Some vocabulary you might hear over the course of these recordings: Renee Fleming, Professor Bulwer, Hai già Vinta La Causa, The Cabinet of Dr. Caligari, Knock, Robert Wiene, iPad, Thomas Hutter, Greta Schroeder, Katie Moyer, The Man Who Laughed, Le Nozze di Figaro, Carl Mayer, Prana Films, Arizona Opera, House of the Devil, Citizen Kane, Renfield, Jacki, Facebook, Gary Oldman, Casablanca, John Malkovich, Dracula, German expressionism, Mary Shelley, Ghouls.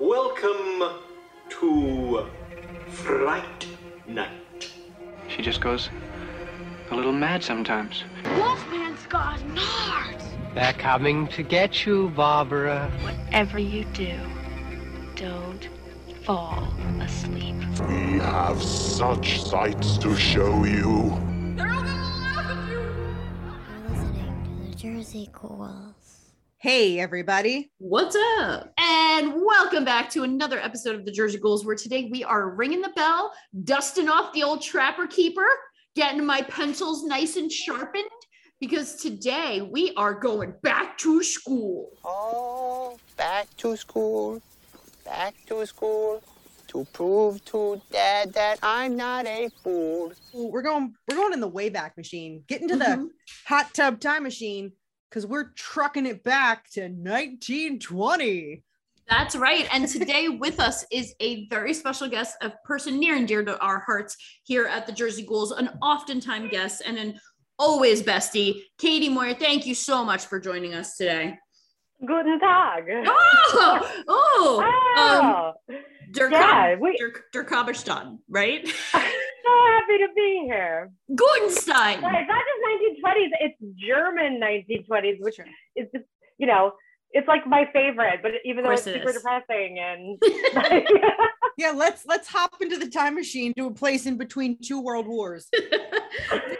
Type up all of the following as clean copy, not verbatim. Welcome to Fright Night. She just goes a little mad sometimes. Wolfman's got an heart. They're coming to get you, Barbara. Whatever you do, don't fall asleep. We have such sights to show you. They're all gonna laugh at you. You're listening to the Jersey Calls. Hey, everybody. What's up? And welcome back to another episode of the Jersey Ghouls, where today we are ringing the bell, dusting off the old trapper keeper, getting my pencils nice and sharpened, because today we are going back to school. Oh, back to school, to prove to Dad that I'm not a fool. We're going in the Wayback Machine. Get into the hot tub time machine, because we're trucking it back to 1920. That's right. And today with us is a very special guest, a person near and dear to our hearts here at the Jersey Ghouls, an oftentimes guest and an always bestie, Katie Moyer. Thank you so much for joining us today. Guten Tag. Der Kaberstein, right? So happy to be here. Gutenstein. Right, it's not just 1920s, it's German 1920s, which is just, you know, it's like my favorite, but even though it's super depressing and yeah, let's hop into the time machine to a place in between two world wars.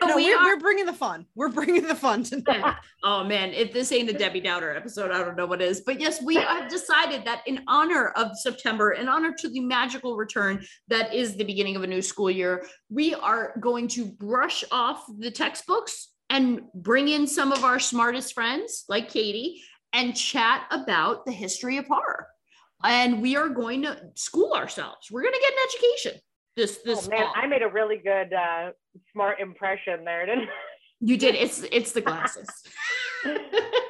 We're bringing the fun. We're bringing the fun tonight. Oh man, if this ain't a Debbie Downer episode, I don't know what is. But yes, we have decided that in honor of September, in honor to the magical return that is the beginning of a new school year, we are going to brush off the textbooks and bring in some of our smartest friends like Katie and chat about the history of horror. And we are going to school ourselves. We're going to get an education this fall. I made a really good smart impression there, didn't I? You did. It's the glasses.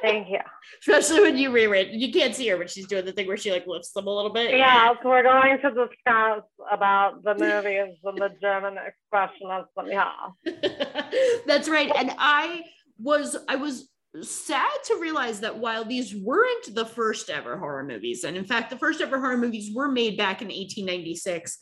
Thank you. Especially when you reread. You can't see her, but she's doing the thing where she like lifts them a little bit. Yeah, so we're going to discuss about the movies and the German expressionism. Yeah. That's right. And I was sad to realize that while these weren't the first ever horror movies, and in fact, the first ever horror movies were made back in 1896,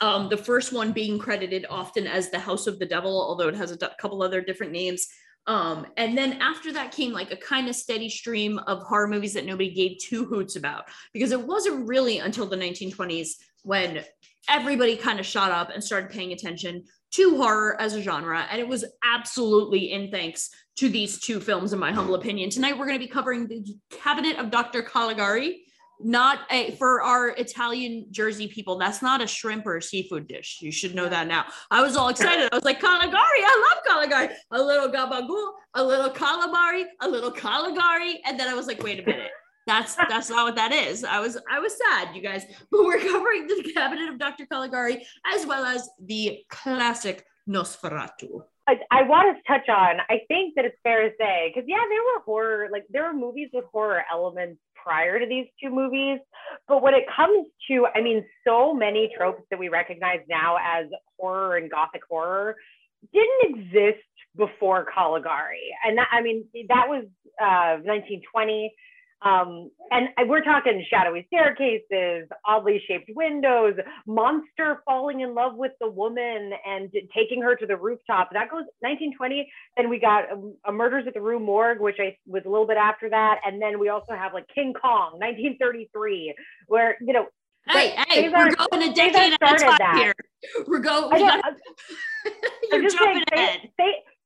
the first one being credited often as the House of the Devil, although it has a couple other different names. And then after that came like a kind of steady stream of horror movies that nobody gave two hoots about, because it wasn't really until the 1920s when everybody kind of shot up and started paying attention to horror as a genre. And it was absolutely in thanks to these two films, in my humble opinion. Tonight, we're going to be covering The Cabinet of Dr. Caligari. For our Italian Jersey people, that's not a shrimp or a seafood dish. You should know that now. I was all excited. I was like, Caligari, I love Caligari. A little gabagool, a little calamari, a little Caligari. And then I was like, wait a minute. That's not what that is. I was sad, you guys. But we're covering The Cabinet of Dr. Caligari as well as the classic Nosferatu. I want to touch on, I think that it's fair to say, because yeah, there were movies with horror elements prior to these two movies. But when it comes to, I mean, so many tropes that we recognize now as horror and gothic horror didn't exist before Caligari. And that was 1920. And we're talking shadowy staircases, oddly shaped windows, monster falling in love with the woman and taking her to the rooftop. That goes 1920. Then we got a Murders at the Rue Morgue, which was a little bit after that. And then we also have like King Kong, 1933, where, you know. Hey, we're going a decade at a time here. We're going. You're jumping ahead.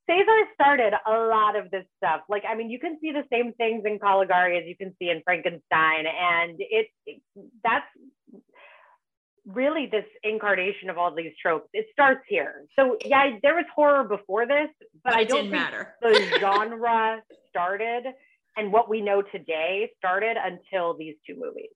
Cesar started a lot of this stuff. Like, I mean, you can see the same things in Caligari as you can see in Frankenstein. And that's really this incarnation of all these tropes. It starts here. So yeah, there was horror before this, but I don't think the genre started and what we know today started until these two movies.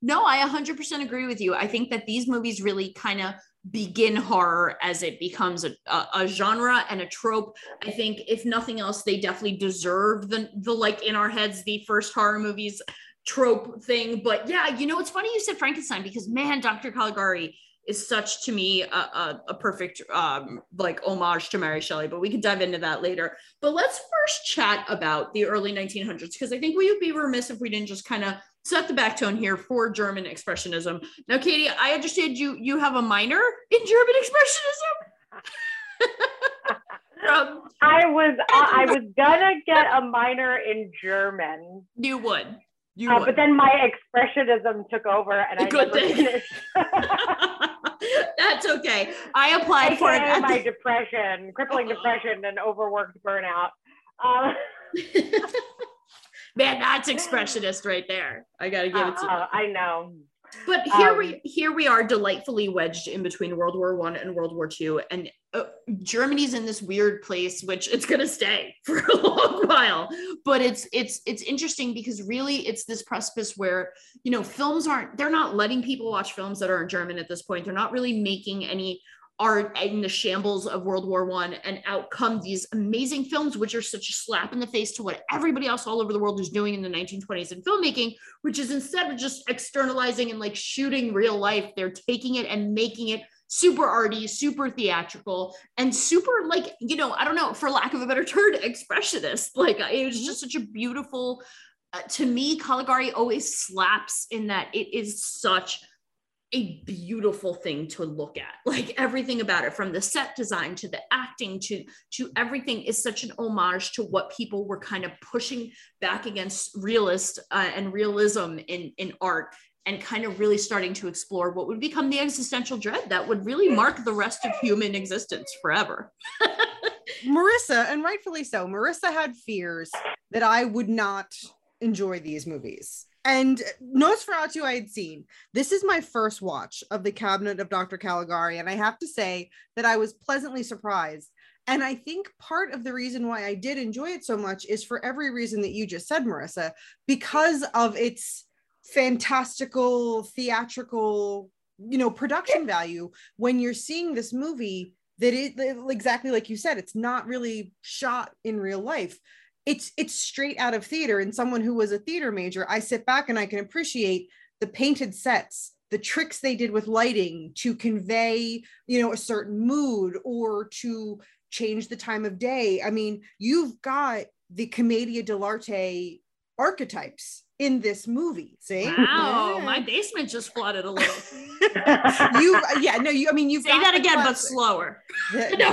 No, I 100% agree with you. I think that these movies really kind of begin horror as it becomes a genre and a trope. I think if nothing else, they definitely deserve the like in our heads, the first horror movies trope thing. But yeah, you know, it's funny you said Frankenstein because man, Dr. Caligari is such, to me, a perfect like homage to Mary Shelley, but we could dive into that later. But let's first chat about the early 1900s, because I think we would be remiss if we didn't just kind of set the back tone here for German expressionism. Now, Katie, I understand you have a minor in German expressionism. I was gonna get a minor in German. You would. But then my expressionism took over, and I never finished. That's okay. I applied for it. My depression, crippling depression, and overworked burnout. Man, that's expressionist right there. I gotta give it to you. I know. But here we are, delightfully wedged in between World War I and World War II, and Germany's in this weird place, which it's going to stay for a long while. But it's interesting, because really it's this precipice where, you know, they're not letting people watch films that are in German at this point. They're not really making any art in the shambles of World War I, and out come these amazing films, which are such a slap in the face to what everybody else all over the world is doing in the 1920s in filmmaking, which is, instead of just externalizing and like shooting real life, they're taking it and making it super arty, super theatrical, and super, like, you know, I don't know, for lack of a better term, expressionist. Like, it was just such a beautiful, to me, Caligari always slaps in that it is such a beautiful thing to look at. Like, everything about it, from the set design to the acting to everything, is such an homage to what people were kind of pushing back against realism in art, and kind of really starting to explore what would become the existential dread that would really mark the rest of human existence forever. Marissa, and rightfully so, Marissa had fears that I would not enjoy these movies. And Nosferatu I had seen. This is my first watch of The Cabinet of Dr. Caligari, and I have to say that I was pleasantly surprised. And I think part of the reason why I did enjoy it so much is for every reason that you just said, Marissa, because of its fantastical, theatrical, you know, production value. When you're seeing this movie, that it, exactly like you said, it's not really shot in real life. It's straight out of theater. And someone who was a theater major, I sit back and I can appreciate the painted sets, the tricks they did with lighting to convey, you know, a certain mood or to change the time of day. I mean, you've got the Commedia dell'arte archetypes in this movie. See? Wow, yeah. My basement just flooded a little. You've say got that again, classic, but slower. No,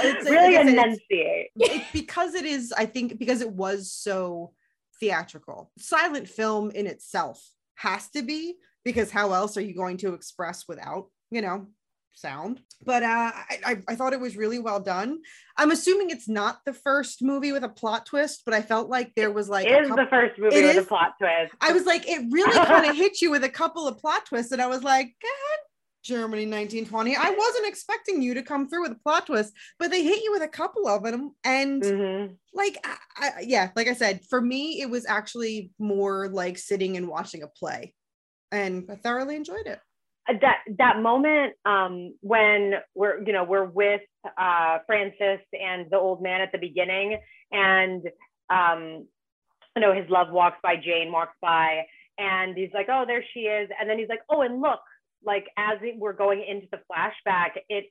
it's really enunciate. Because it was so theatrical. Silent film in itself has to be, because how else are you going to express without, you know, sound? But I thought it was really well done. I'm assuming it's not the first movie with a plot twist, but I felt like there was like a plot twist. I was like, it really kind of hit you with a couple of plot twists, and I was like, God, Germany 1920, I wasn't expecting you to come through with a plot twist, but they hit you with a couple of them. And like I said, for me, it was actually more like sitting and watching a play, and I thoroughly enjoyed it. That moment when we're with Francis and the old man at the beginning, and his love walks by, Jane walks by, and he's like, oh, there she is, and then he's like, oh, and look, like, as we're going into the flashback, it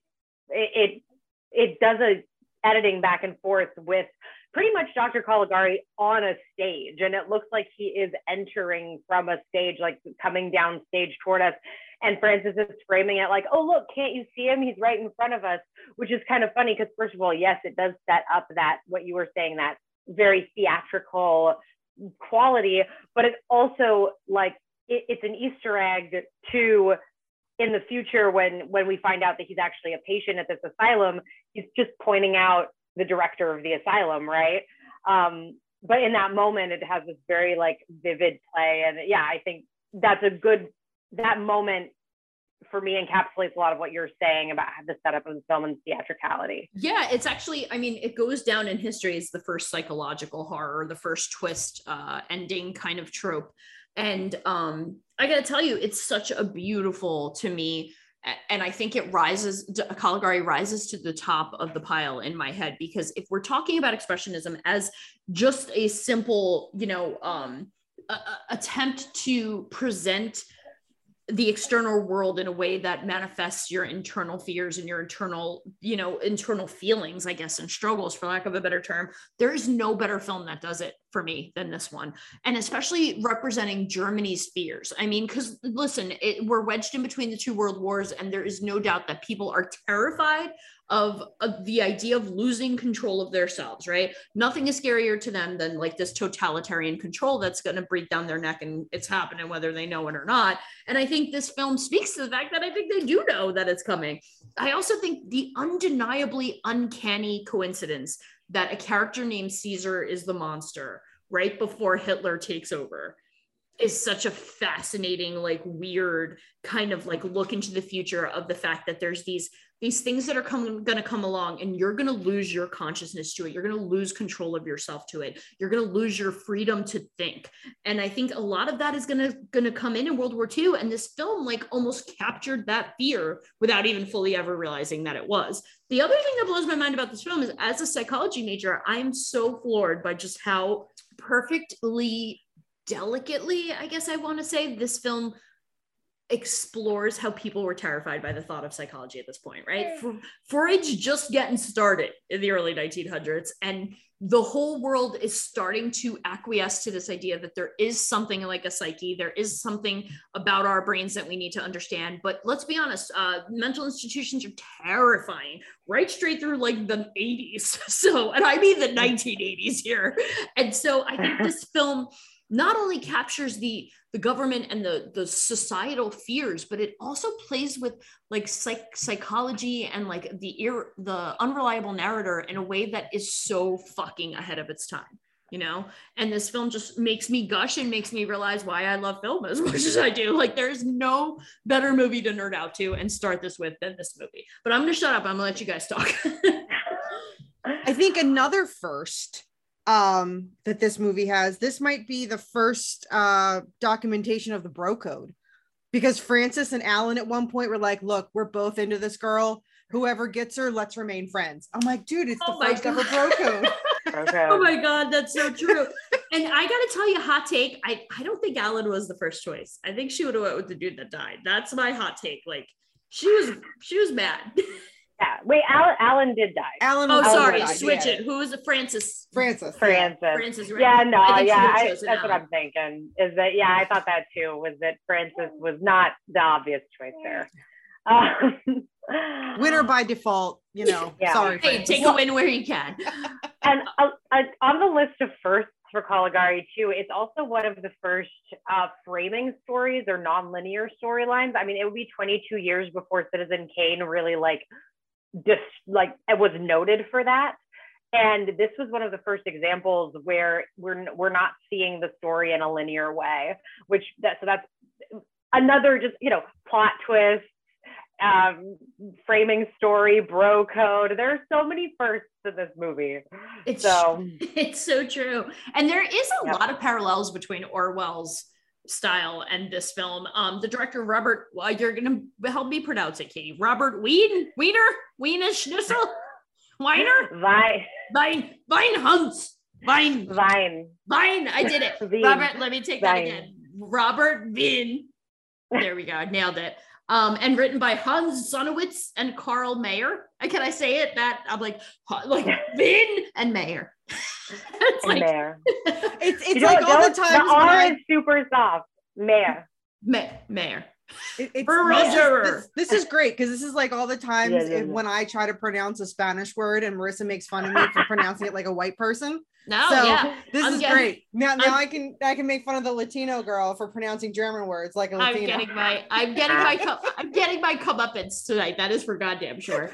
does a editing back and forth with pretty much Dr. Caligari on a stage, and it looks like he is entering from a stage, like coming down stage toward us, and Francis is framing it like, oh, look, can't you see him? He's right in front of us, which is kind of funny because, first of all, yes, it does set up that, what you were saying, that very theatrical quality, but it's also like, it's an Easter egg to, in the future, when we find out that he's actually a patient at this asylum, he's just pointing out the director of the asylum, right? But in that moment, it has this very like vivid play. And yeah, I think that moment for me encapsulates a lot of what you're saying about the setup of the film and theatricality. Yeah, it's actually, I mean, it goes down in history as the first psychological horror, the first twist ending kind of trope. And I gotta tell you, it's such a beautiful, to me, and I think Caligari rises to the top of the pile in my head, because if we're talking about expressionism as just a simple, attempt to present the external world in a way that manifests your internal fears and your internal, internal feelings, I guess, and struggles, for lack of a better term. There is no better film that does it for me than this one. And especially representing Germany's fears. I mean, because listen, we're wedged in between the two world wars, and there is no doubt that people are terrified of the idea of losing control of themselves, right? Nothing is scarier to them than like this totalitarian control that's going to breathe down their neck, and it's happening whether they know it or not. And I think this film speaks to the fact that I think they do know that it's coming. I also think the undeniably uncanny coincidence that a character named Caesar is the monster right before Hitler takes over is such a fascinating, like, weird kind of like look into the future of the fact that there's these things that are going to come along, and you're going to lose your consciousness to it. You're going to lose control of yourself to it. You're going to lose your freedom to think. And I think a lot of that is going to come in World War II. And this film like almost captured that fear without even fully ever realizing that it was. The other thing that blows my mind about this film is, as a psychology major, I'm so floored by just how perfectly, delicately, I guess I want to say, this film explores how people were terrified by the thought of psychology at this point, right? Freud's just getting started in the early 1900s, and the whole world is starting to acquiesce to this idea that there is something like a psyche, there is something about our brains that we need to understand. But let's be honest, mental institutions are terrifying, right straight through like the 80s. So, and I mean the 1980s here. And so I think this film not only captures the government and the societal fears, but it also plays with like psychology and like the unreliable narrator in a way that is so fucking ahead of its time, you know? And this film just makes me gush and makes me realize why I love film as much as I do. Like, there's no better movie to nerd out to and start this with than this movie. But I'm gonna shut up, I'm gonna let you guys talk. I think another first that this movie has, this might be the first documentation of the bro code, because Francis and Alan at one point were like, look, we're both into this girl, whoever gets her, let's remain friends. I'm like, dude, it's the first ever bro code. Okay. Oh my God, that's so true. And I gotta tell you, hot take, I don't think Alan was the first choice. I think she would have went with the dude that died. That's my hot take. Like, she was mad. Yeah. Wait, Alan did die. Switch it. Who was it? Francis. Right? Yeah, no, that's what I'm thinking. Is that, yeah, I thought that too, was that Francis was not the obvious choice there. Winner by default, you know. Yeah. Sorry. Hey, take a win where you can. And on the list of firsts for Caligari too, it's also one of the first framing stories or nonlinear storylines. I mean, it would be 22 years before Citizen Kane really like it was noted for that, and this was one of the first examples where we're not seeing the story in a linear way, so that's another just plot twist, framing story, bro code. There are so many firsts in this movie. It's so true, and there is a lot of parallels between Orwell's style and this film. The director, Robert, you're gonna help me pronounce it, Katie. Robert Wiener Schnitzel, Weiner, Vine. I did it. Robert, let me take that again. Robert Wiene. There we go. I nailed it. And written by Hans Janowitz and Carl Mayer. Can I say it? That I'm like Wiene and Mayer. It's like, Mayer. It's like all the time. The R is super soft. Mayer. Mayer. This is great, because this is like all the times when I try to pronounce a Spanish word and Marissa makes fun of me for pronouncing it like a white person. This is great. Now I can make fun of the Latino girl for pronouncing German words like a Latino. I'm getting my comeuppance tonight. That is for goddamn sure.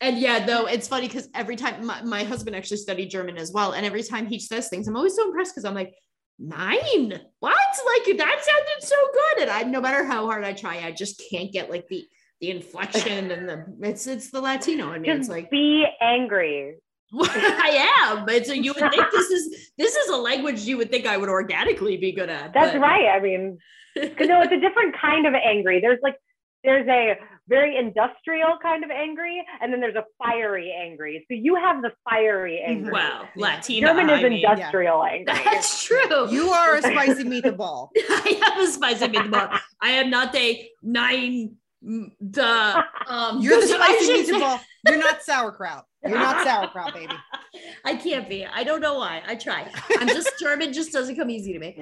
And yeah, though, it's funny because every time my husband actually studied German as well, and every time he says things, I'm always so impressed because I'm like, nine? What? Like, that sounded so good. And no matter how hard I try, I just can't get like the inflection and it's the Latino. I mean, just it's like, be angry. I am. But so you would think this is a language you would think I would organically be good at. That's right. I mean, no, it's a different kind of angry. There's a very industrial kind of angry, and then there's a fiery angry. So you have the fiery angry. Wow, Latina. German is industrial angry. That's true. You are a spicy meatball. I am a spicy meatball. I am not a nine. You're the spicy meatball. You're not sauerkraut. You're not sauerkraut, baby. I can't be. I don't know why. I try. I'm just German. Just doesn't come easy to me.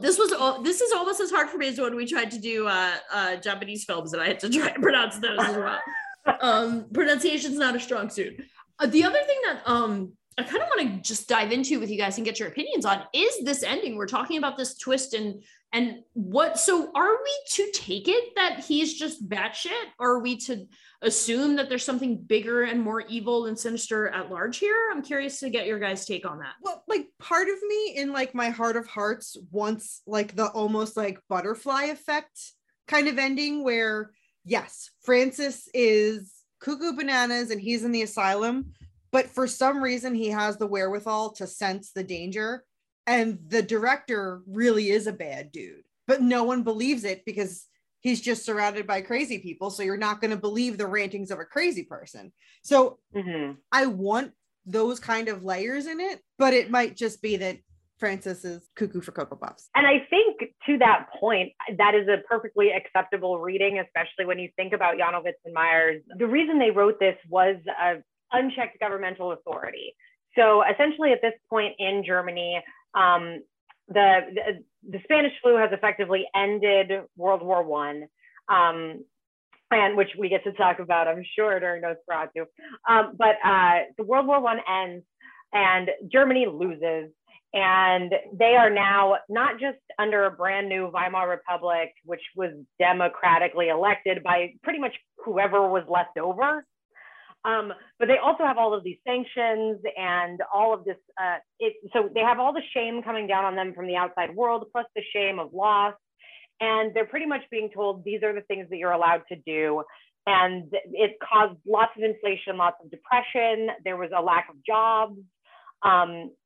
This is almost as hard for me as when we tried to do Japanese films, and I had to try and pronounce those as well. Pronunciation's not a strong suit. The other thing that I kind of want to just dive into with you guys and get your opinions on is this ending. We're talking about this twist and what, so are we to take it that he's just batshit? Or are we to assume that there's something bigger and more evil and sinister at large here? I'm curious to get your guys' take on that. Well, like part of me in like my heart of hearts wants like the almost like butterfly effect kind of ending where yes, Francis is cuckoo bananas and he's in the asylum, but for some reason he has the wherewithal to sense the danger. And the director really is a bad dude, but no one believes it because he's just surrounded by crazy people. So you're not going to believe the rantings of a crazy person. So I want those kind of layers in it, but it might just be that Francis is cuckoo for Cocoa Puffs. And I think to that point, that is a perfectly acceptable reading, especially when you think about Janowitz and Myers. The reason they wrote this was unchecked governmental authority. So essentially at this point in Germany, the Spanish flu has effectively ended World War I, and which we get to talk about, I'm sure, during Nosferatu. The World War I ends and Germany loses. And they are now not just under a brand new Weimar Republic, which was democratically elected by pretty much whoever was left over. But they also have all of these sanctions and all of this. So they have all the shame coming down on them from the outside world, plus the shame of loss. And they're pretty much being told, these are the things that you're allowed to do. And it caused lots of inflation, lots of depression. There was a lack of jobs.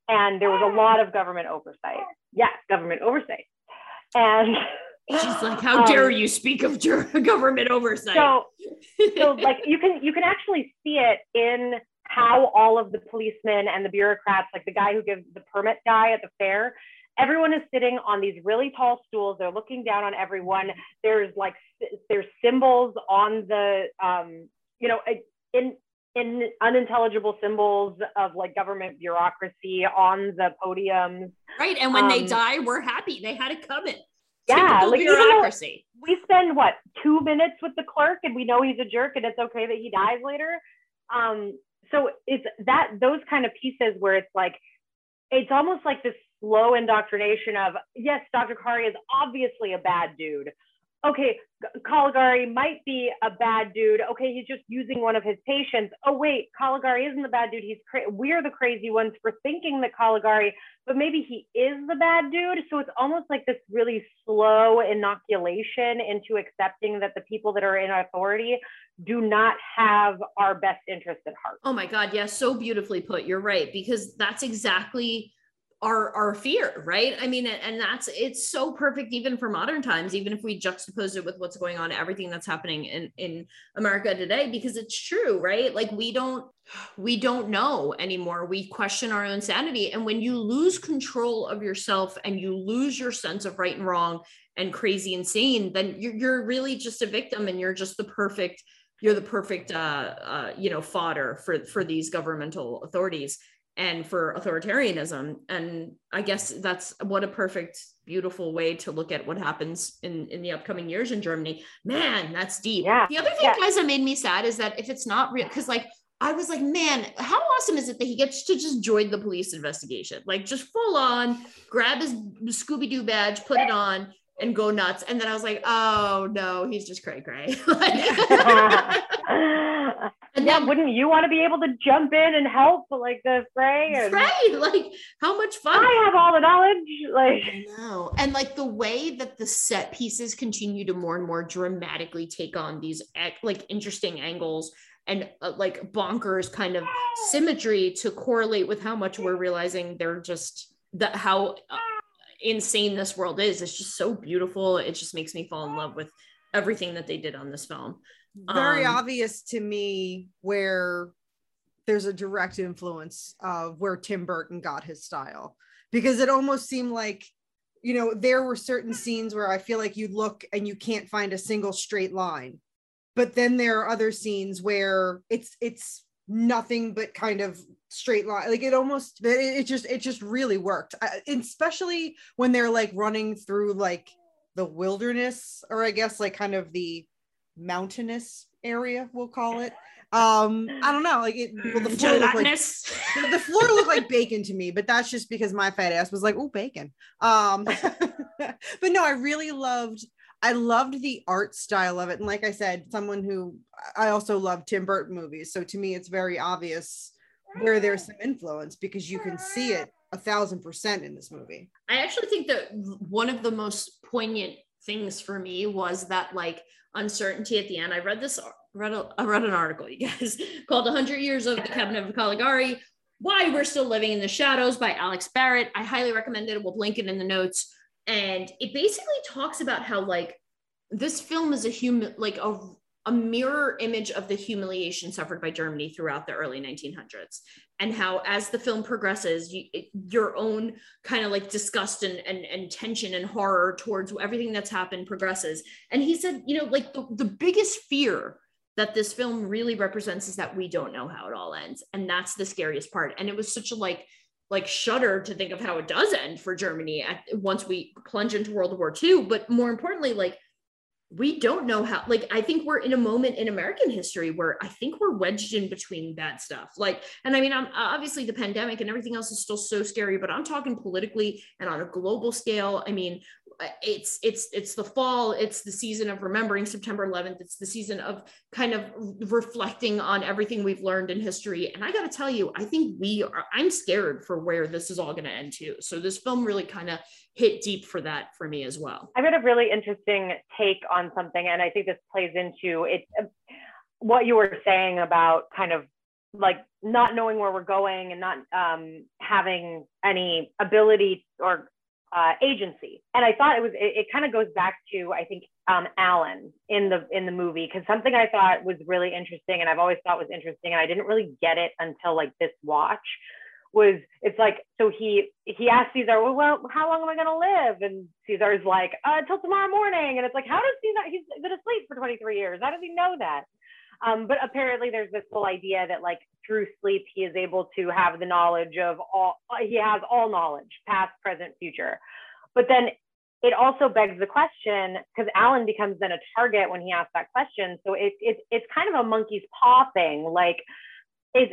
And there was a lot of government oversight. Yes, government oversight. And she's like, how dare you speak of government oversight? So like you can actually see it in how all of the policemen and the bureaucrats, like the guy who gives the permit guy at the fair, everyone is sitting on these really tall stools. They're looking down on everyone. There's symbols on the, in unintelligible symbols of like government bureaucracy on the podiums. Right. And when they die, we're happy. They had it coming. Yeah, like, bureaucracy. We spend 2 minutes with the clerk and we know he's a jerk and it's okay that he dies later. So it's that, those kind of pieces where it's like, it's almost like this slow indoctrination of, yes, Dr. Caligari is obviously a bad dude. Okay, Caligari might be a bad dude. Okay, he's just using one of his patients. Oh wait, Caligari isn't the bad dude. We're the crazy ones for thinking that Caligari, but maybe he is the bad dude. So it's almost like this really slow inoculation into accepting that the people that are in authority do not have our best interest at heart. Oh my God, yes, so beautifully put. You're right, because that's exactly our fear, right? I mean, and that's, it's so perfect even for modern times, even if we juxtapose it with what's going on, everything that's happening in America today, because it's true, right? Like we don't know anymore. We question our own sanity. And when you lose control of yourself and you lose your sense of right and wrong and crazy and sane, then you're really just a victim and you're just the perfect, fodder for these governmental authorities and for authoritarianism. And I guess that's what a perfect, beautiful way to look at what happens in the upcoming years in Germany. Man, that's deep. Yeah. The other thing, guys, that made me sad is that if it's not real, because like, I was like, man, how awesome is it that he gets to just join the police investigation? Like just full on, grab his Scooby-Doo badge, put it on and go nuts. And then I was like, oh no, he's just cray-cray. And then wouldn't you want to be able to jump in and help like the fray? Right. Like how much fun. I have all the knowledge. Like, no. And like the way that the set pieces continue to more and more dramatically take on these like interesting angles and like bonkers kind of symmetry to correlate with how much we're realizing they're just how insane this world is. It's just so beautiful. It just makes me fall in love with everything that they did on this film. very obvious to me where there's a direct influence of where Tim Burton got his style, because it almost seemed like, you know, there were certain scenes where I feel like you look and you can't find a single straight line, but then there are other scenes where it's nothing but kind of straight line. Like it just really worked, especially when they're like running through like the wilderness, or I guess like kind of the mountainous area, we'll call it. I don't know, like the floor looked like bacon to me, but that's just because my fat ass was like, oh, bacon. But no, I loved the art style of it. And like I said, someone who, I also love Tim Burton movies, so to me it's very obvious where there's some influence, because you can see it 1,000% in this movie. I actually think that one of the most poignant things for me was that like uncertainty at the end. I read an article, you guys, called 100 Years of the Cabinet of Caligari, Why We're Still Living in the Shadows by Alex Barrett. I highly recommend it. We'll link it in the notes. And it basically talks about how like this film is a mirror image of the humiliation suffered by Germany throughout the early 1900s, and how as the film progresses, your own kind of like disgust and tension and horror towards everything that's happened progresses. And he said, you know, like the biggest fear that this film really represents is that we don't know how it all ends. And that's the scariest part. And it was such a like shudder to think of how it does end for Germany once we plunge into World War II. But more importantly, like, we don't know how, like, I think we're in a moment in American history where I think we're wedged in between bad stuff. Like, and I mean, I'm obviously the pandemic and everything else is still so scary, but I'm talking politically and on a global scale. I mean, it's the fall, it's the season of remembering September 11th. It's the season of kind of reflecting on everything we've learned in history. And I got to tell you, I think I'm scared for where this is all going to end too. So this film really kind of hit deep for that for me as well. I read a really interesting take on something, and I think this plays into it, what you were saying about kind of like not knowing where we're going and not having any ability or agency. And I thought it kind of goes back to, I think, Alan in the movie, because something I thought was really interesting, and I've always thought was interesting, and I didn't really get it until like this watch, was it's like, so he asked Caesar, well, how long am I gonna live? And Caesar's like, till tomorrow morning. And it's like, how does Caesar, he's been asleep for 23 years. How does he know that? But apparently there's this whole idea that like through sleep, he is able to have the knowledge of all, he has all knowledge, past, present, future. But then it also begs the question, because Alan becomes then a target when he asks that question. So it's kind of a monkey's paw thing. Like is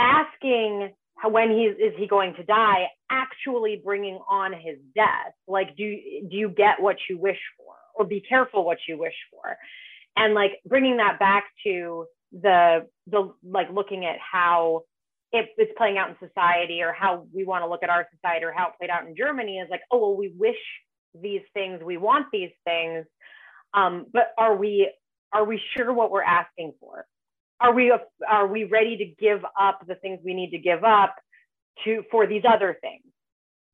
asking when is he going to die actually bringing on his death? Like, do you get what you wish for, or be careful what you wish for? And like bringing that back to the like looking at how it's playing out in society, or how we want to look at our society, or how it played out in Germany, is like, oh, well, we wish these things, we want these things, but are we sure what we're asking for? Are we ready to give up the things we need to give up for these other things?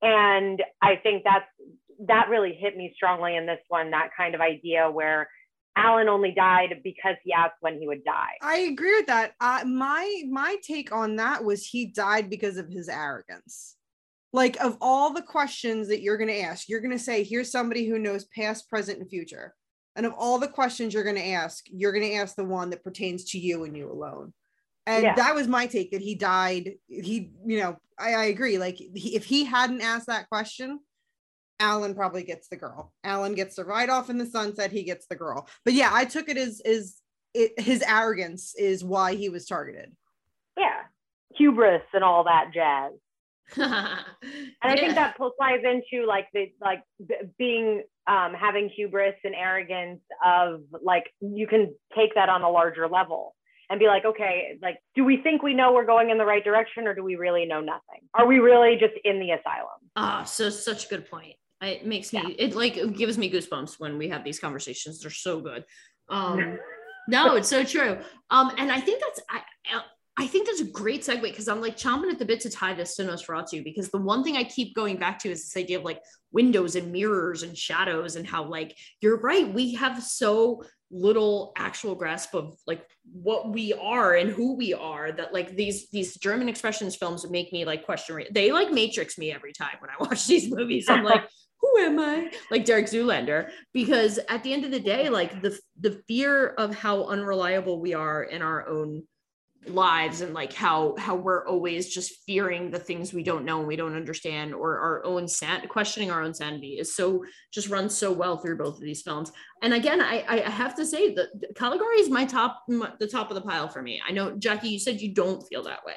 And I think that really hit me strongly in this one, that kind of idea where Alan only died because he asked when he would die. I agree with that. My take on that was he died because of his arrogance. Like, of all the questions that you're going to ask, you're going to say, here's somebody who knows past, present, and future. And of all the questions you're going to ask the one that pertains to you and you alone. And yeah, that was my take, that he died. He, you know, I agree. Like, if he hadn't asked that question, Alan probably gets the girl. Alan gets to ride off in the sunset. He gets the girl. But yeah, I took it as his arrogance is why he was targeted. Yeah. Hubris and all that jazz. And I think that applies into like the like being having hubris and arrogance of like, you can take that on a larger level and be like, okay, like, do we think we know we're going in the right direction, or do we really know nothing? Are we really just in the asylum? Ah, oh, so such a good point. It makes me, yeah, it like it gives me goosebumps when we have these conversations. They're so good. No, it's so true. And I think that's I think that's a great segue, because I'm like chomping at the bit to tie this to Nosferatu, because the one thing I keep going back to is this idea of like windows and mirrors and shadows, and how like, you're right, we have so little actual grasp of like what we are and who we are, that like these German expressionist films make me like question, they like matrix me every time when I watch these movies. I'm like, who am I? Like Derek Zoolander, because at the end of the day, like the fear of how unreliable we are in our own lives, and like how we're always just fearing the things we don't know and we don't understand, or our own questioning our own sanity is so just runs so well through both of these films. And again, I have to say that Caligari is my top of the pile for me. I know, Jackie, you said you don't feel that way.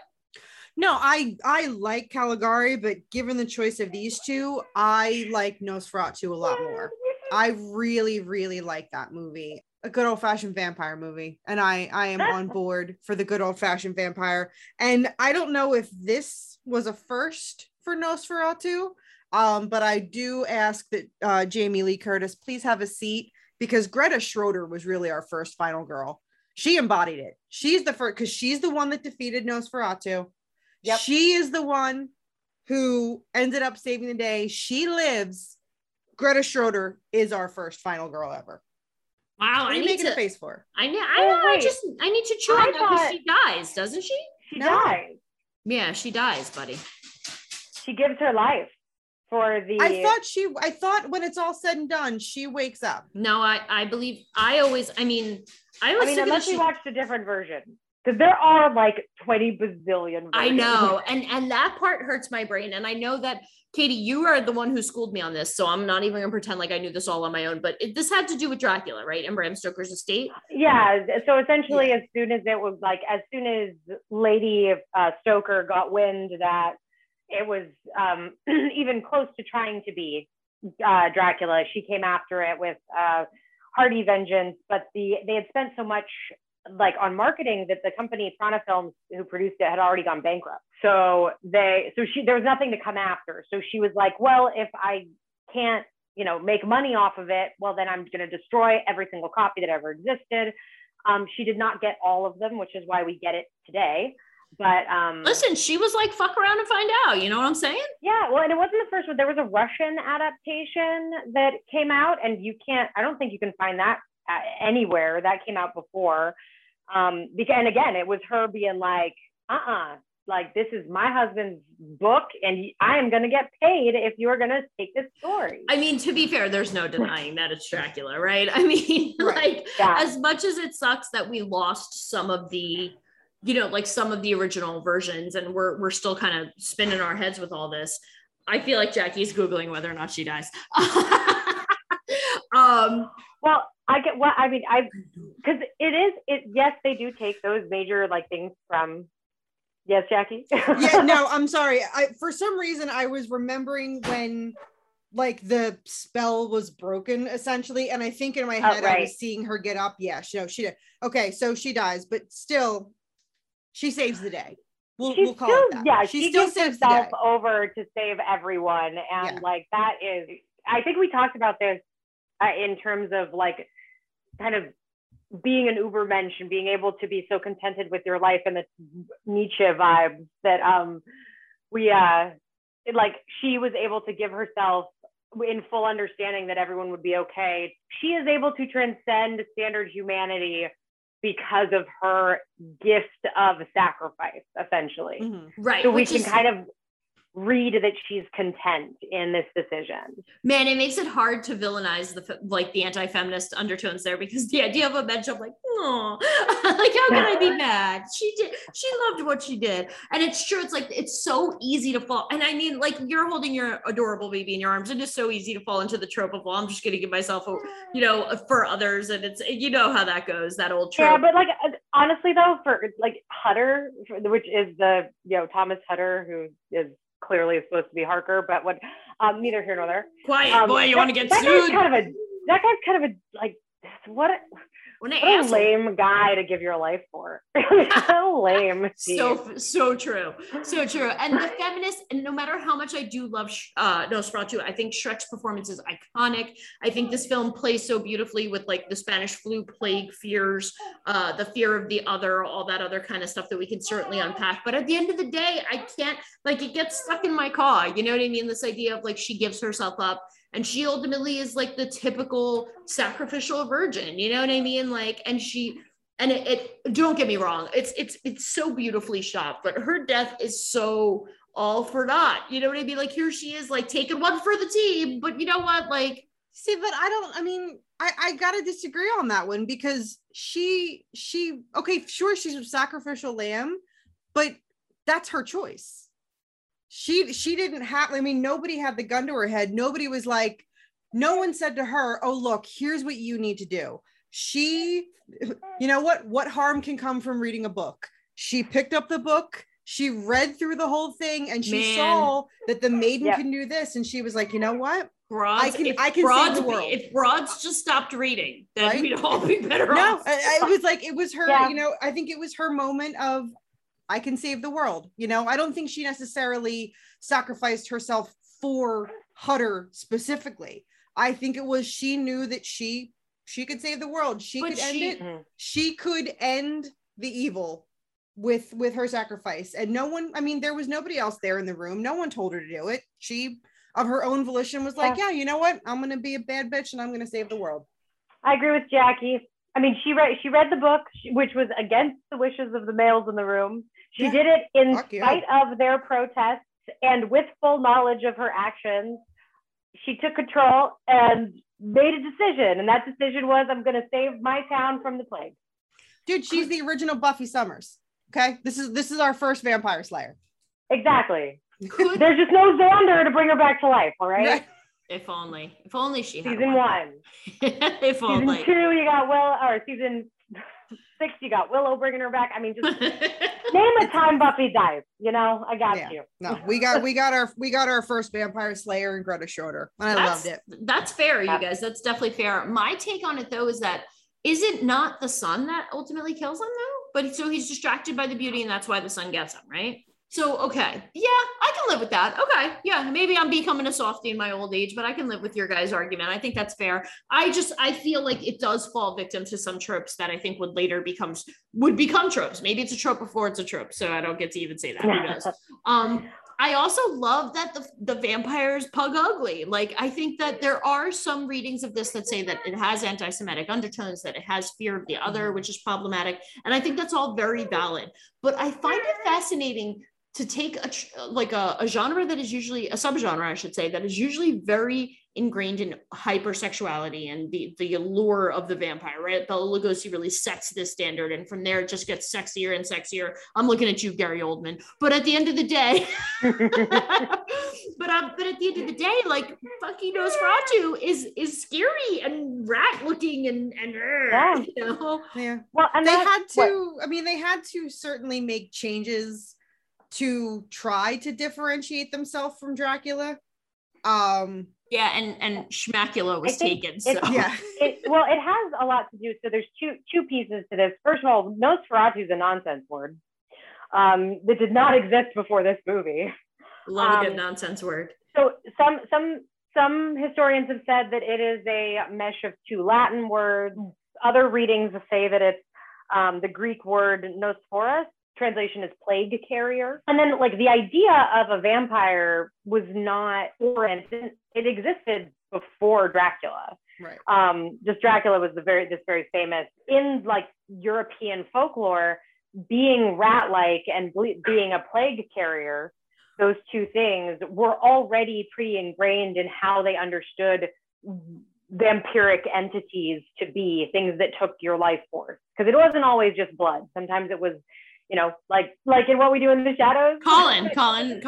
No, I like Caligari, but given the choice of these two, I like Nosferatu a lot more. I really, really like that movie. A good old-fashioned vampire movie, and I am on board for the good old-fashioned vampire. And I don't know if this was a first for Nosferatu, but I do ask that Jamie Lee Curtis please have a seat, because Greta Schroeder was really our first final girl. She embodied it. She's the first, because she's the one that defeated Nosferatu. Yep. She is the one who ended up saving the day. She lives. Greta Schroeder is our first final girl ever. Wow, I need to face for. I know. I need to chew on that, because she dies, doesn't she? She dies. Yeah, she dies, buddy. She gives her life for the. I thought when it's all said and done, she wakes up. No, I believe. I mean, unless you watched a different version. Because there are like 20 bazillion versions. I know. And that part hurts my brain. And I know that, Katie, you are the one who schooled me on this, so I'm not even going to pretend like I knew this all on my own. But this had to do with Dracula, right? And Bram Stoker's estate? Yeah. So essentially, as soon as Lady Stoker got wind that it was even close to trying to be Dracula, she came after it with hearty vengeance. But they had spent so much like on marketing that the company Prana Films, who produced it, had already gone bankrupt. So there was nothing to come after. So she was like, well, if I can't, make money off of it, well, then I'm going to destroy every single copy that ever existed. She did not get all of them, which is why we get it today. But listen, she was like, fuck around and find out. You know what I'm saying? Yeah. Well, and it wasn't the first one. There was a Russian adaptation that came out, and I don't think you can find that anywhere. That came out before. And again, it was her being like, like, this is my husband's book, and I am going to get paid if you're going to take this story. I mean, to be fair, there's no denying that it's Dracula, right? I mean, as much as it sucks that we lost some of the, some of the original versions, and we're still kind of spinning our heads with all this. I feel like Jackie's Googling whether or not she dies. Because yes, they do take those major like things from. Yes, Jackie. Yeah, no, I'm sorry. For some reason, I was remembering when like the spell was broken essentially. And I think in my head, I was seeing her get up. Yeah, she did. Okay. So she dies, but still she saves the day. We'll call it that. Yeah, she still saves herself over to save everyone. And that is, I think we talked about this in terms of like kind of being an ubermensch and being able to be so contented with your life and the Nietzsche vibes that she was able to give herself in full understanding that everyone would be okay. She is able to transcend standard humanity because of her gift of sacrifice, essentially. Mm-hmm. Right. So we can kind of read that she's content in this decision. Man, it makes it hard to villainize the anti-feminist undertones there, because the idea of a mensch, I'm like, oh, like how can I be mad? She loved what she did. And it's true, it's like, it's so easy to fall. And I mean, like, you're holding your adorable baby in your arms, and it's so easy to fall into the trope of, well, I'm just going to give myself, for others. And it's, how that goes, that old trope. Yeah, but like, honestly though, for like Hutter, which is the, Thomas Hutter, who is clearly is supposed to be Harker, but what? Neither here nor there. Quiet, boy. You want to get sued? That guy's kind of a like. What? What an asshole. Lame guy to give your life for. So lame. So true. So true. And the feminist, and no matter how much I do love Nosferatu, I think Schreck's performance is iconic. I think this film plays so beautifully with like the Spanish flu, plague fears, the fear of the other, all that other kind of stuff that we can certainly unpack. But at the end of the day, I can't, like, it gets stuck in my craw. You know what I mean? This idea of like, she gives herself up. And she ultimately is like the typical sacrificial virgin, you know what I mean? Like, and she, and it don't get me wrong, it's so beautifully shot, but her death is so all for naught. You know what I mean? Like, here she is, like, taking one for the team, but you know what? Like, see, but I gotta disagree on that one, because she, okay, sure, she's a sacrificial lamb, but that's her choice. She didn't have, I mean, nobody had the gun to her head. Nobody was like, no one said to her, oh, look, here's what you need to do. She, you know what harm can come from reading a book? She picked up the book, she read through the whole thing, and she saw that the maiden can do this. And she was like, you know what? Broads, I can save the world. If broads just stopped reading, then we'd all be better off. No, it was like, it was her, you know, I think it was her moment of, I can save the world. You know, I don't think she necessarily sacrificed herself for Hutter specifically. I think it was, she knew that she could save the world. She could end the evil with her sacrifice. And no one, I mean, there was nobody else there in the room. No one told her to do it. She, of her own volition, was like, yeah, you know what? I'm going to be a bad bitch and I'm going to save the world. I agree with Jackie. I mean, she read the book, which was against the wishes of the males in the room. She did it in spite of their protests and with full knowledge of her actions. She took control and made a decision. And that decision was, I'm going to save my town from the plague. Dude, she's the original Buffy Summers. Okay. This is our first Vampire Slayer. Exactly. There's just no Xander to bring her back to life. All right. If only she had season one. If only. Season two, you got Will, or season six, you got Willow bringing her back. I mean, just name a time Buffy dies. You know, I got you. No, we got our first Vampire Slayer in Greta Schroeder, and I loved it. That's fair, you guys. That's definitely fair. My take on it though is that, is it not the sun that ultimately kills him though? But so he's distracted by the beauty, and that's why the sun gets him, right? So, okay. Yeah, I can live with that. Okay. Yeah. Maybe I'm becoming a softie in my old age, but I can live with your guys' argument. I think that's fair. I feel like it does fall victim to some tropes that I think would later become tropes. Maybe it's a trope before it's a trope. So I don't get to even say that. Who knows? I also love that the vampires pug ugly. Like, I think that there are some readings of this that say that it has anti-Semitic undertones, that it has fear of the other, which is problematic. And I think that's all very valid, but I find it fascinating to take a genre that is usually a subgenre, I should say, that is usually very ingrained in hypersexuality and the allure of the vampire, right? Bela Lugosi really sets this standard. And from there, it just gets sexier and sexier. I'm looking at you, Gary Oldman. But at the end of the day, but at the end of the day, like, fucking Nosferatu is scary and rat looking and you know? Yeah. Well, and they had to certainly make changes to try to differentiate themselves from Dracula. And Schmacula was taken. So it has a lot to do. So there's two pieces to this. First of all, Nosferatu is a nonsense word that did not exist before this movie. Love a good nonsense word. So some historians have said that it is a mesh of two Latin words. Other readings say that it's the Greek word Nosphorus. Translation is plague carrier. And then, like, the idea of a vampire was not foreign. It existed before Dracula. Right. Just Dracula was very famous in, like, European folklore, being rat-like and being a plague carrier. Those two things were already pre-ingrained in how they understood vampiric entities to be, things that took your life force. Because it wasn't always just blood. Sometimes it was, you know, like in What We Do in the Shadows. Colin Robinson.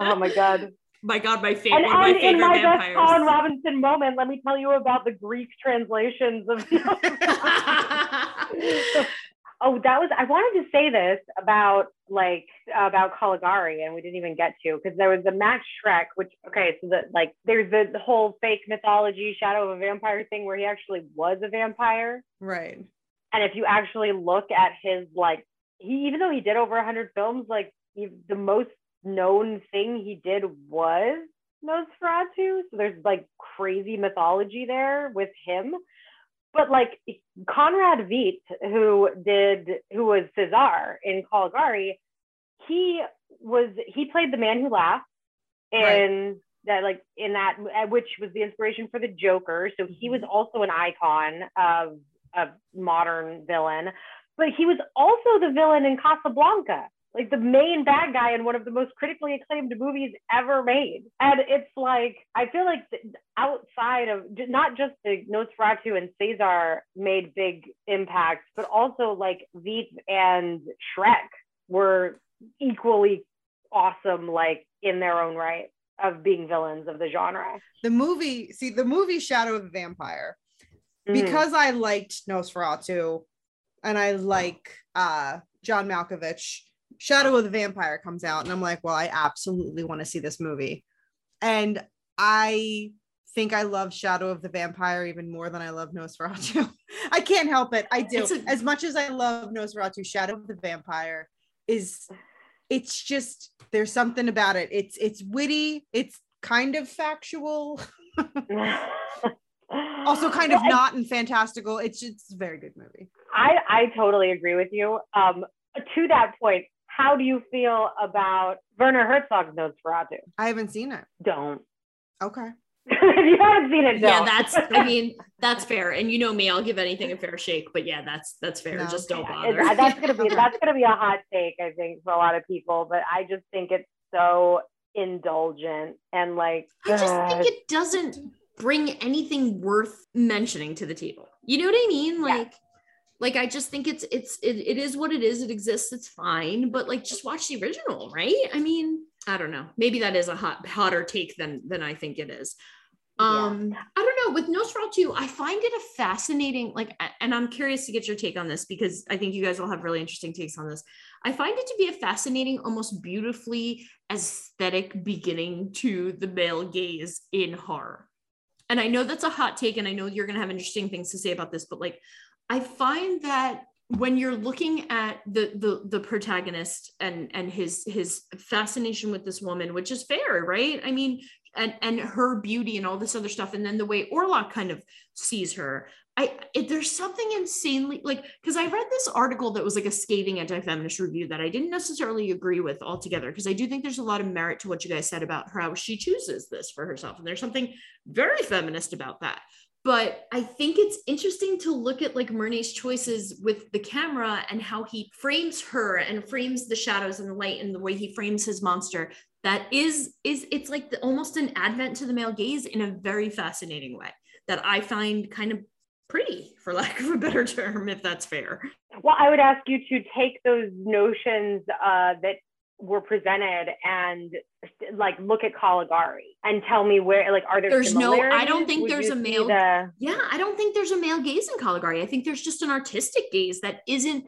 Oh my God. My God, my favorite vampires. In my best Colin Robinson moment, let me tell you about the Greek translations of Oh, that was, I wanted to say this about Caligari, and we didn't even get to, because there was the Max Schreck, which, okay, so that, like, there's the whole fake mythology Shadow of a Vampire thing where he actually was a vampire. Right. And if you actually look at his, like, he, even though he did over 100 films, like, the most known thing he did was Nosferatu. So there's, like, crazy mythology there with him. But like Conrad Veidt, who was Cesar in Caligari, he played the man who laughed in that, which was the inspiration for the Joker. So he was also an icon of a modern villain, but he was also the villain in Casablanca, like the main bad guy in one of the most critically acclaimed movies ever made. And it's like, I feel like outside of, not just the Nosferatu and Cesar made big impacts, but also like Veep and Shrek were equally awesome, like in their own right, of being villains of the genre. The movie Shadow of a Vampire, because I liked Nosferatu and I like John Malkovich, Shadow of the Vampire comes out and I'm like, well, I absolutely want to see this movie. And I think I love Shadow of the Vampire even more than I love Nosferatu. I can't help it. I do. As much as I love Nosferatu, Shadow of the Vampire it's just, there's something about it. It's witty. It's kind of factual. Also kind of not and fantastical. It's just a very good movie. I totally agree with you. To that point, how do you feel about Werner Herzog's Nosferatu? I haven't seen it. Don't. Okay. If you haven't seen it, don't. Yeah, that's fair. And you know me, I'll give anything a fair shake. But yeah, that's fair. No. Just don't bother. That's gonna be a hot take, I think, for a lot of people. But I just think it's so indulgent and like. I just think it doesn't bring anything worth mentioning to the table. You know what I mean? Like. Yeah. Like, I just think it is what it is. It exists. It's fine. But like, just watch the original, right? I mean, I don't know. Maybe that is a hotter take than I think it is. Yeah. I don't know. With Nosferatu, I find it a fascinating, like, and I'm curious to get your take on this because I think you guys will have really interesting takes on this. I find it to be a fascinating, almost beautifully aesthetic beginning to the male gaze in horror. And I know that's a hot take, and I know you're going to have interesting things to say about this, but like, I find that when you're looking at the protagonist and his fascination with this woman, which is fair, right? I mean, and her beauty and all this other stuff, and then the way Orlok kind of sees her, there's something insanely, like, because I read this article that was like a scathing anti-feminist review that I didn't necessarily agree with altogether, because I do think there's a lot of merit to what you guys said about how she chooses this for herself, and there's something very feminist about that. But I think it's interesting to look at like Murnau's choices with the camera and how he frames her and frames the shadows and the light and the way he frames his monster. That is it's like almost an advent to the male gaze in a very fascinating way that I find kind of pretty, for lack of a better term, if that's fair. Well, I would ask you to take those notions that were presented and like look at Caligari and tell me where, like, are there's no, I don't think there's a male I don't think there's a male gaze in Caligari. I think there's just an artistic gaze that isn't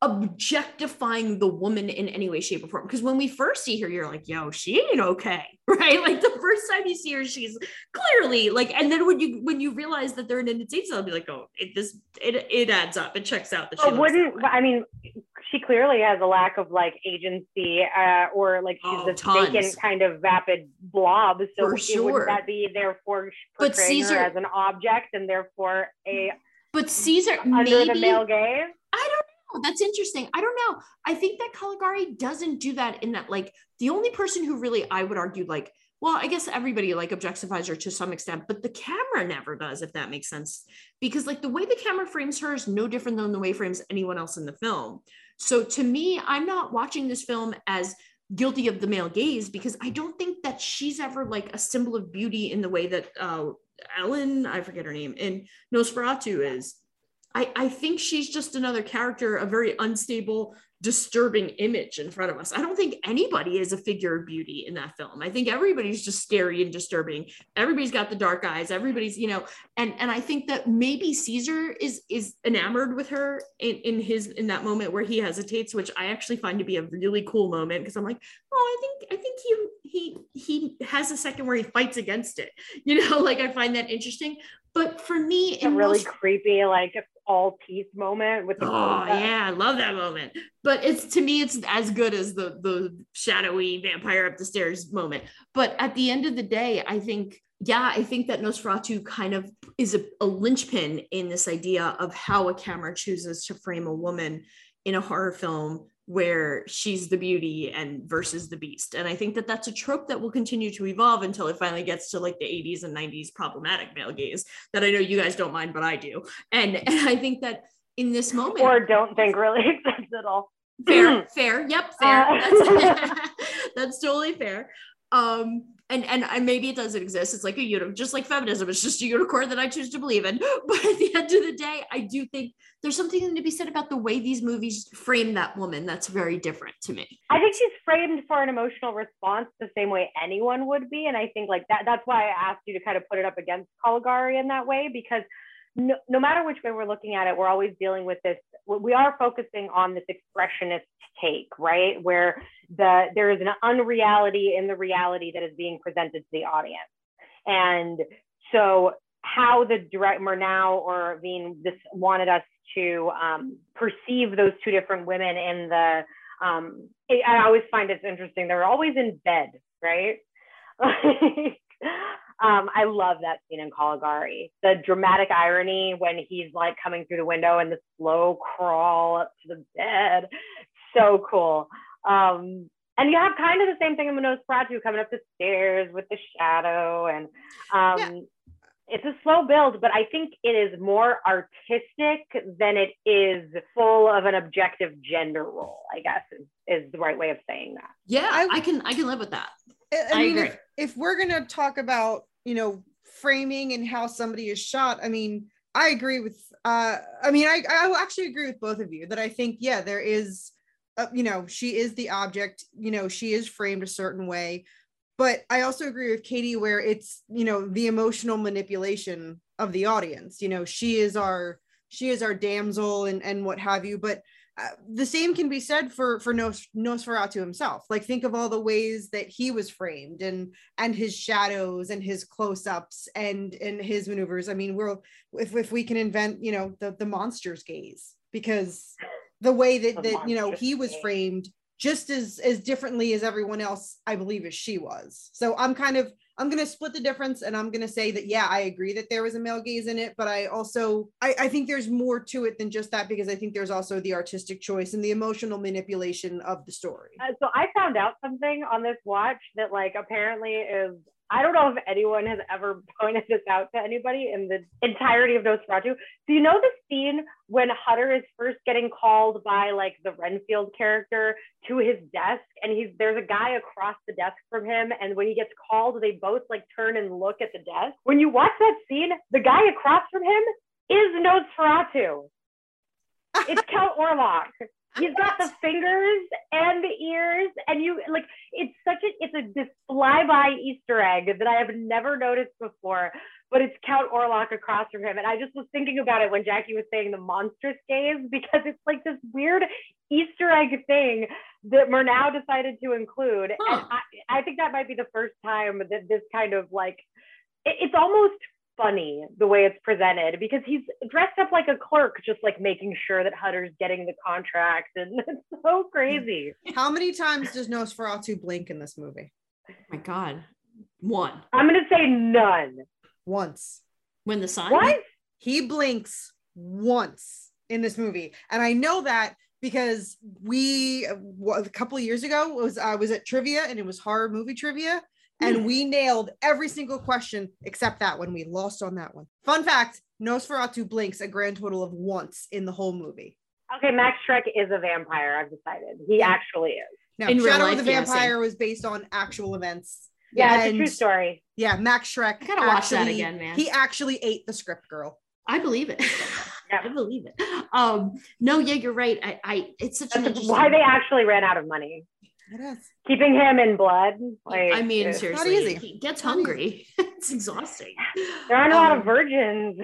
objectifying the woman in any way, shape, or form, because when we first see her, you're like, yo, she ain't okay, right? Like the first time you see her, she's clearly like, and then when you realize that they're an invitation, I'll be like, oh, it adds up, it checks out that she she clearly has a lack of like agency or like she's a vacant kind of vapid blob, so would that be therefore portraying her as an object and therefore the male gaze? I don't know. Oh, that's interesting. I don't know. I think that Caligari doesn't do that, in that like the only person who really, I would argue, like, well, I guess everybody like objectifies her to some extent, but the camera never does, if that makes sense, because like the way the camera frames her is no different than the way it frames anyone else in the film. So to me, I'm not watching this film as guilty of the male gaze, because I don't think that she's ever like a symbol of beauty in the way that Ellen, I forget her name, in Nosferatu is. I think she's just another character, a very unstable disturbing image in front of us. I don't think anybody is a figure of beauty in that film. I think everybody's just scary and disturbing. Everybody's got the dark eyes. Everybody's, you know, and I think that maybe Caesar is enamored with her in that moment where he hesitates, which I actually find to be a really cool moment, because I'm like, oh, I think he has a second where he fights against it. You know, like I find that interesting. But for me, it's a really creepy, like all peace moment with the I love that moment. But it's, to me, it's as good as the shadowy vampire up the stairs moment. But at the end of the day, I think that Nosferatu kind of is a linchpin in this idea of how a camera chooses to frame a woman in a horror film, where she's the beauty and versus the beast. And I think that that's a trope that will continue to evolve until it finally gets to like the 80s and 90s problematic male gaze that I know you guys don't mind, but I do. And I think that in this moment— or don't think really exists at all. Fair. Yep, fair. That's totally fair. And maybe it doesn't exist. It's like a unicorn, just like feminism. It's just a unicorn that I choose to believe in. But at the end of the day, I do think there's something to be said about the way these movies frame that woman. That's very different to me. I think she's framed for an emotional response the same way anyone would be. And I think like that's why I asked you to kind of put it up against Caligari in that way, because no matter which way we're looking at it, we're always dealing with this. We are focusing on this expressionist take, right? Where there is an unreality in the reality that is being presented to the audience. And so how the direct Murnau or Wiene this wanted us to perceive those two different women in the, I always find it's interesting. They're always in bed, right? I love that scene in Caligari. The dramatic irony when he's like coming through the window and the slow crawl up to the bed. So cool. And you have kind of the same thing in Nosferatu coming up the stairs with the shadow. And It's a slow build, but I think it is more artistic than it is full of an objective gender role, I guess is the right way of saying that. Yeah, I can live with that. I mean, agree. If we're going to talk about, you know, framing and how somebody is shot, I mean, I agree with, I actually agree with both of you that I think, yeah, there is, you know, she is the object, you know, she is framed a certain way, but I also agree with Katie where it's, you know, the emotional manipulation of the audience, you know, she is our damsel and what have you, but the same can be said for Nosferatu himself. Like think of all the ways that he was framed and his shadows and his close-ups and his maneuvers. I mean, if we can invent, you know, the monster's gaze, because the way that you know, he was framed just as differently as everyone else, I believe, as she was. So I'm going to split the difference and I'm going to say that, yeah, I agree that there was a male gaze in it, but I also, I think there's more to it than just that, because I think there's also the artistic choice and the emotional manipulation of the story. So I found out something on this watch that like, apparently is, I don't know if anyone has ever pointed this out to anybody in the entirety of Nosferatu. Do you know the scene when Hutter is first getting called by like the Renfield character to his desk, and there's a guy across the desk from him, and when he gets called, they both like turn and look at the desk? When you watch that scene, the guy across from him is Nosferatu. It's Count Orlok. He's got the fingers and the ears, and you like it's a flyby Easter egg that I have never noticed before, but it's Count Orlok across from him. And I just was thinking about it when Jackie was saying the monstrous gaze, because it's like this weird Easter egg thing that Murnau decided to include. Huh. And I think that might be the first time that this kind of like it's almost funny the way it's presented, because he's dressed up like a clerk, just like making sure that Hutter's getting the contract, and it's so crazy. How many times does Nosferatu blink in this movie? Oh my God, one. I'm gonna say none. Once. When the sign? What? He blinks once in this movie, and I know that because a couple of years ago I was at trivia, and it was horror movie trivia. And we nailed every single question except that one. We lost on that one. Fun fact, Nosferatu blinks a grand total of once in the whole movie. Okay, Max Schreck is a vampire, I've decided. He actually is. No, in Shadow of the Vampire was based on actual events. Yeah, it's a true story. Yeah, Max Schreck. I gotta watch that again, man. He actually ate the script, girl. I believe it. Yeah. I believe it. No, yeah, you're right. I it's such That's why they actually ran out of money. It is. Keeping him in blood. Like, I mean, seriously, not easy. He gets hungry. It's exhausting. There aren't a lot of virgins.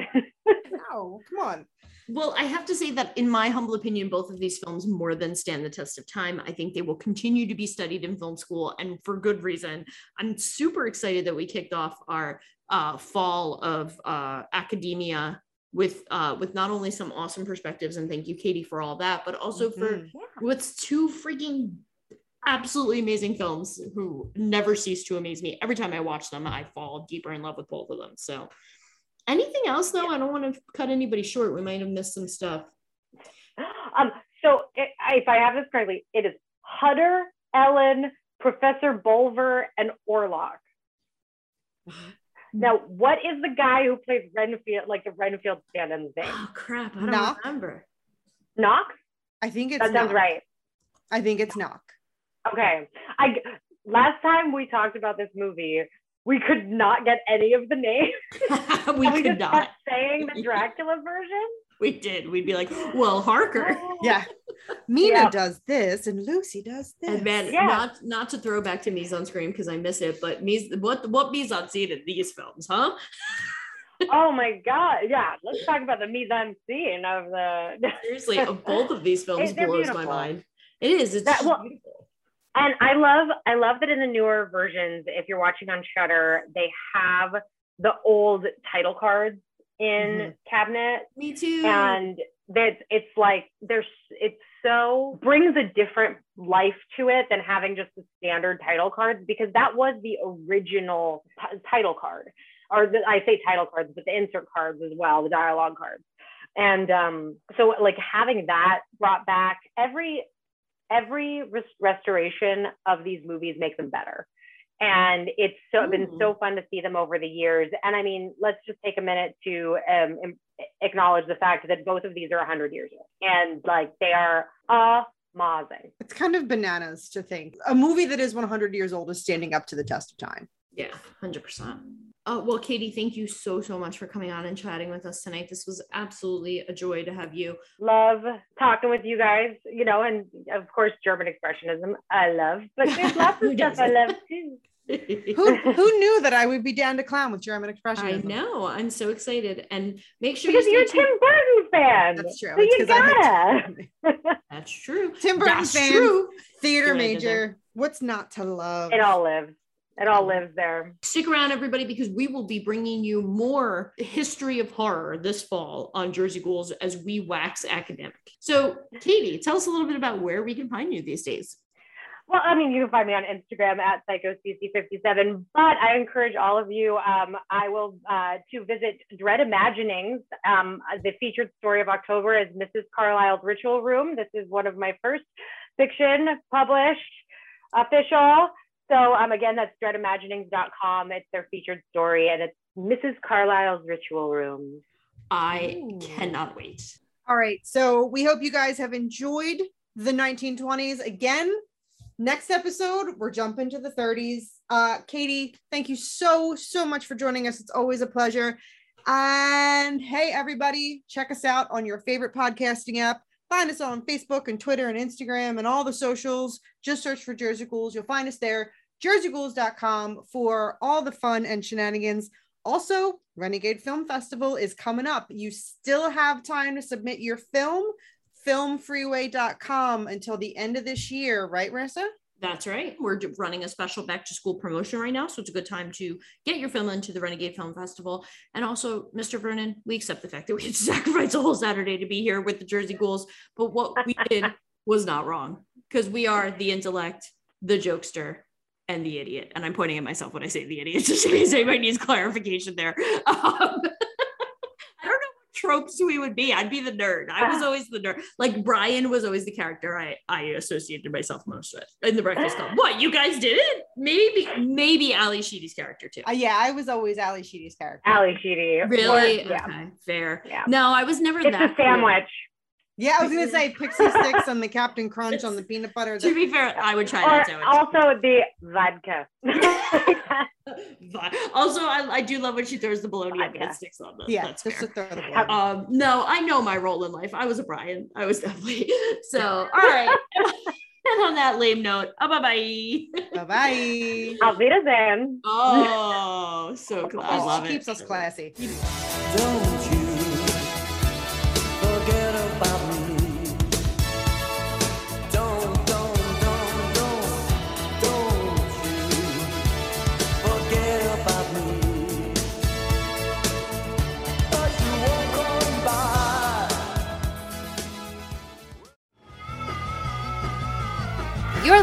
No, come on. Well, I have to say that in my humble opinion, both of these films more than stand the test of time. I think they will continue to be studied in film school, and for good reason. I'm super excited that we kicked off our fall of academia with not only some awesome perspectives, and thank you, Katie, for all that, but also for what's two freaking absolutely amazing films who never cease to amaze me. Every time I watch them, I fall deeper in love with both of them. So anything else though? I don't want to cut anybody short. We might have missed some stuff. If I have this correctly, it is Hutter, Ellen, Professor Bulwer, and Orlok. Now, what is the guy who plays Renfield, like the Renfield stand in the thing? Oh crap, I don't remember. Knock? I think it's Knock. That sounds right. I think it's Knock. Okay. Last time we talked about this movie, we could not get any of the names. we just kept saying the Dracula version. We did. We'd be like, well, Harker. Yeah. Mina does this and Lucy does this. And man, not to throw back to mise en screen because I miss it, but what mise en scene in these films, huh? Oh my God. Yeah. Let's talk about the mise en scene of the... Seriously, of both of these films blows my mind. It is. It's beautiful. And I love that in the newer versions, if you're watching on Shudder, they have the old title cards in Cabinet. Me too. And that it's like it's so brings a different life to it than having just the standard title cards, because that was the original title card, or I say title cards, but the insert cards as well, the dialogue cards. And so like having that brought back, every restoration of these movies makes them better, and it's been so fun to see them over the years. And I mean, let's just take a minute to acknowledge the fact that both of these are 100 years old, and like they are amazing. It's kind of bananas to think a movie that is 100 years old is standing up to the test of time. Yeah, 100%. Well, Katie, thank you so much for coming on and chatting with us tonight. This was absolutely a joy to have you. Love talking with you guys, and of course, German expressionism, I love, but there's lots of stuff I love too. Who knew that I would be down to clown with German expressionism? I know, I'm so excited. And make sure because you're a Tim Burton fan. That's true. So you gotta. That's true. Tim Burton fan, true. Theater major. What's not to love? It all lives. It all lives there. Stick around, everybody, because we will be bringing you more history of horror this fall on Jersey Ghouls as we wax academic. So, Katie, tell us a little bit about where we can find you these days. Well, I mean, you can find me on Instagram at PsychoCC57, but I encourage all of you, to visit Dread Imaginings. The featured story of October is Mrs. Carlisle's Ritual Room. This is one of my first fiction published official. So again, that's dreadimaginings.com. It's their featured story, and it's Mrs. Carlisle's Ritual Room. I cannot wait. All right. So we hope you guys have enjoyed the 1920s. Again, next episode, we're jumping to the 30s. Katie, thank you so much for joining us. It's always a pleasure. And hey, everybody, check us out on your favorite podcasting app. Find us on Facebook and Twitter and Instagram and all the socials. Just search for Jersey Ghouls. You'll find us there. JerseyGhouls.com for all the fun and shenanigans. Also, Renegade Film Festival is coming up. You still have time to submit your film. Filmfreeway.com until the end of this year. Right, Marissa? That's right. We're running a special back to school promotion right now. So it's a good time to get your film into the Renegade Film Festival. And also, Mr. Vernon, we accept the fact that we had to sacrifice a whole Saturday to be here with the Jersey Ghouls. But what we did was not wrong, because we are the intellect, the jokester, and the idiot. And I'm pointing at myself when I say the idiot. Just in case anybody needs clarification there. Tropes we would be. I'd be the nerd. I was always the nerd. Like Brian was always the character I associated myself most with in The Breakfast Club. What, you guys did it? Maybe Ally Sheedy's character too. Yeah, I was always Ally Sheedy's character. Ally Sheedy. Really? Or, yeah. Okay, fair. Yeah. No, I was never that. It's a sandwich. Yeah, I was going to say Pixie Sticks on the Captain Crunch on the peanut butter. To be fair, I would try that sandwich. Also the vodka. Also, I do love when she throws the bologna up and sticks on them. Yeah, that's just to throw the bologna. No, I know my role in life. I was a Brian. I was definitely. So, all right. And on that lame note, bye-bye. Bye-bye. Auf Wiedersehen. Oh, so cool. I love it. She keeps us classy. Don't you forget about me. Don't you forget about me. But you won't come by. You're